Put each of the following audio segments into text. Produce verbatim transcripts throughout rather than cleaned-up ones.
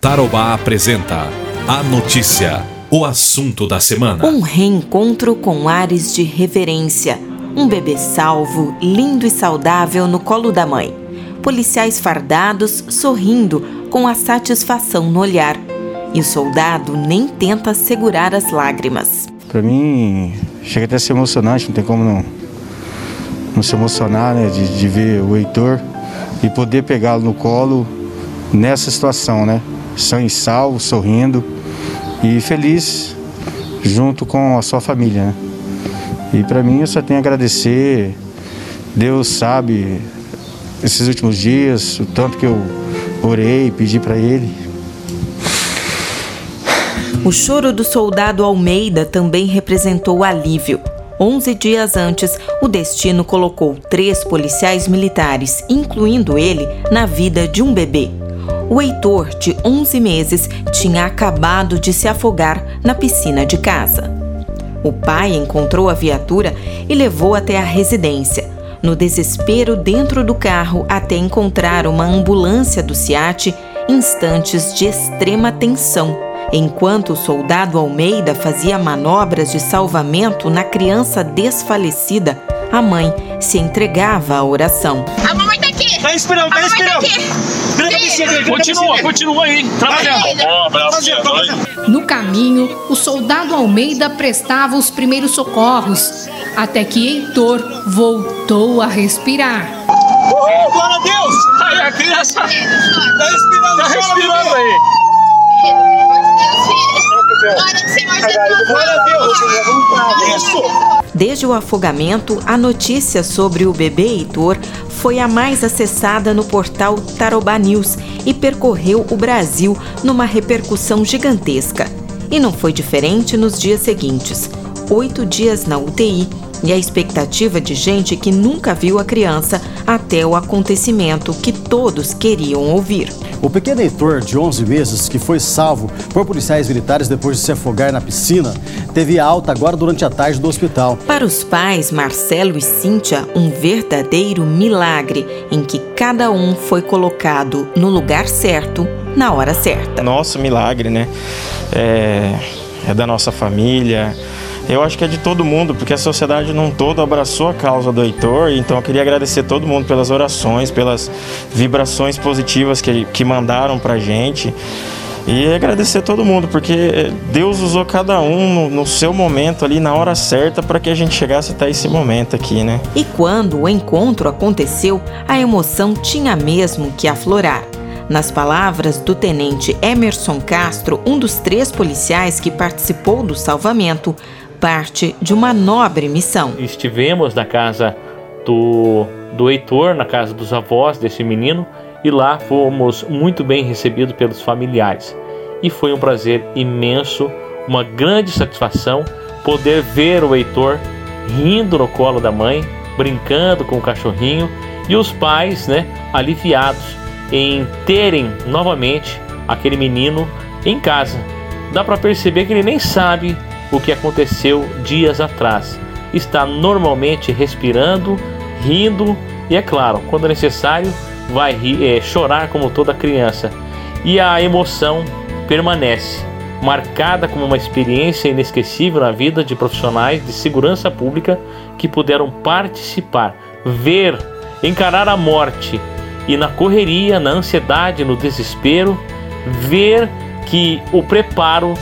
Tarobá apresenta a notícia, o assunto da semana. Um reencontro com ares de reverência. Um bebê salvo, lindo e saudável no colo da mãe. Policiais fardados, sorrindo, com a satisfação no olhar. E o soldado nem tenta segurar as lágrimas. Para mim, chega até a ser emocionante, não tem como não, não se emocionar, né, de, de ver o Heitor e poder pegá-lo no colo nessa situação, né? São e salvo, sorrindo e feliz junto com a sua família, né? E para mim eu só tenho a agradecer. Deus sabe esses últimos dias, o tanto que eu orei, pedi para ele. O choro do soldado Almeida também representou alívio. onze dias antes, o destino colocou três policiais militares, incluindo ele, na vida de um bebê. O Heitor, de onze meses, tinha acabado de se afogar na piscina de casa. O pai encontrou a viatura e levou até a residência. No desespero, dentro do carro, até encontrar uma ambulância do SIAT, instantes de extrema tensão, enquanto o soldado Almeida fazia manobras de salvamento na criança desfalecida. A mãe se entregava à oração. A mamãe tá aqui! Tá esperando, tá esperando! Continua, continua aí, trabalhando. No caminho, o soldado Almeida prestava os primeiros socorros, até que Heitor voltou a respirar. Uhul, glória a Deus! Aí a criança tá respirando, tá respirando aí. Glória a Deus! Isso! Desde o afogamento, a notícia sobre o bebê Heitor foi a mais acessada no portal Taroba News e percorreu o Brasil numa repercussão gigantesca. E não foi diferente nos dias seguintes. Oito dias na U T I e a expectativa de gente que nunca viu a criança até o acontecimento que todos queriam ouvir. O pequeno Heitor, de onze meses, que foi salvo por policiais militares depois de se afogar na piscina, teve alta agora durante a tarde do hospital. Para os pais, Marcelo e Cíntia, um verdadeiro milagre, em que cada um foi colocado no lugar certo, na hora certa. Nosso milagre, né? É, é da nossa família. Eu acho que é de todo mundo, porque a sociedade num todo abraçou a causa do Heitor. Então eu queria agradecer todo mundo pelas orações, pelas vibrações positivas que, que mandaram pra gente. E agradecer todo mundo, porque Deus usou cada um no, no seu momento ali, na hora certa, para que a gente chegasse até esse momento aqui, né? E quando o encontro aconteceu, a emoção tinha mesmo que aflorar. Nas palavras do tenente Emerson Castro, um dos três policiais que participou do salvamento, parte de uma nobre missão. Estivemos na casa do, do Heitor, na casa dos avós desse menino, e lá fomos muito bem recebidos pelos familiares. E foi um prazer imenso, uma grande satisfação poder ver o Heitor rindo no colo da mãe, brincando com o cachorrinho, e os pais, né, aliviados em terem novamente aquele menino em casa. Dá para perceber que ele nem sabe o que aconteceu dias atrás. Está normalmente respirando, rindo e, é claro, quando é necessário, vai rir, é, chorar como toda criança. E a emoção permanece, marcada como uma experiência inesquecível na vida de profissionais de segurança pública que puderam participar, ver, encarar a morte e, na correria, na ansiedade, no desespero, ver que o preparo,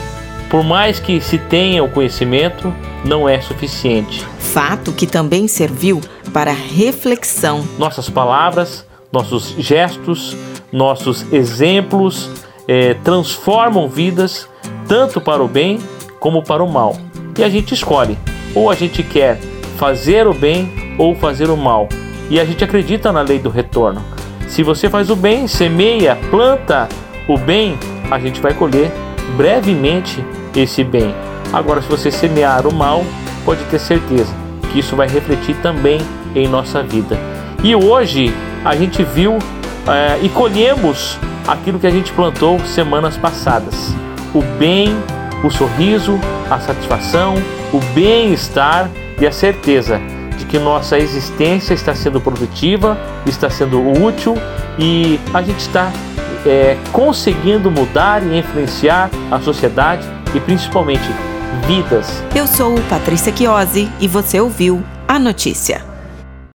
por mais que se tenha o conhecimento, não é suficiente. Fato que também serviu para reflexão. Nossas palavras, nossos gestos, nossos exemplos eh, transformam vidas, tanto para o bem como para o mal. E a gente escolhe, ou a gente quer fazer o bem ou fazer o mal. E a gente acredita na lei do retorno. Se você faz o bem, semeia, planta o bem, a gente vai colher brevemente esse bem. Agora, se você semear o mal, pode ter certeza que isso vai refletir também em nossa vida. E hoje a gente viu é, e colhemos aquilo que a gente plantou semanas passadas. O bem, o sorriso, a satisfação, o bem-estar e a certeza de que nossa existência está sendo produtiva, está sendo útil e a gente está é, conseguindo mudar e influenciar a sociedade e principalmente vidas. Eu sou Patrícia Chiosi e você ouviu a notícia.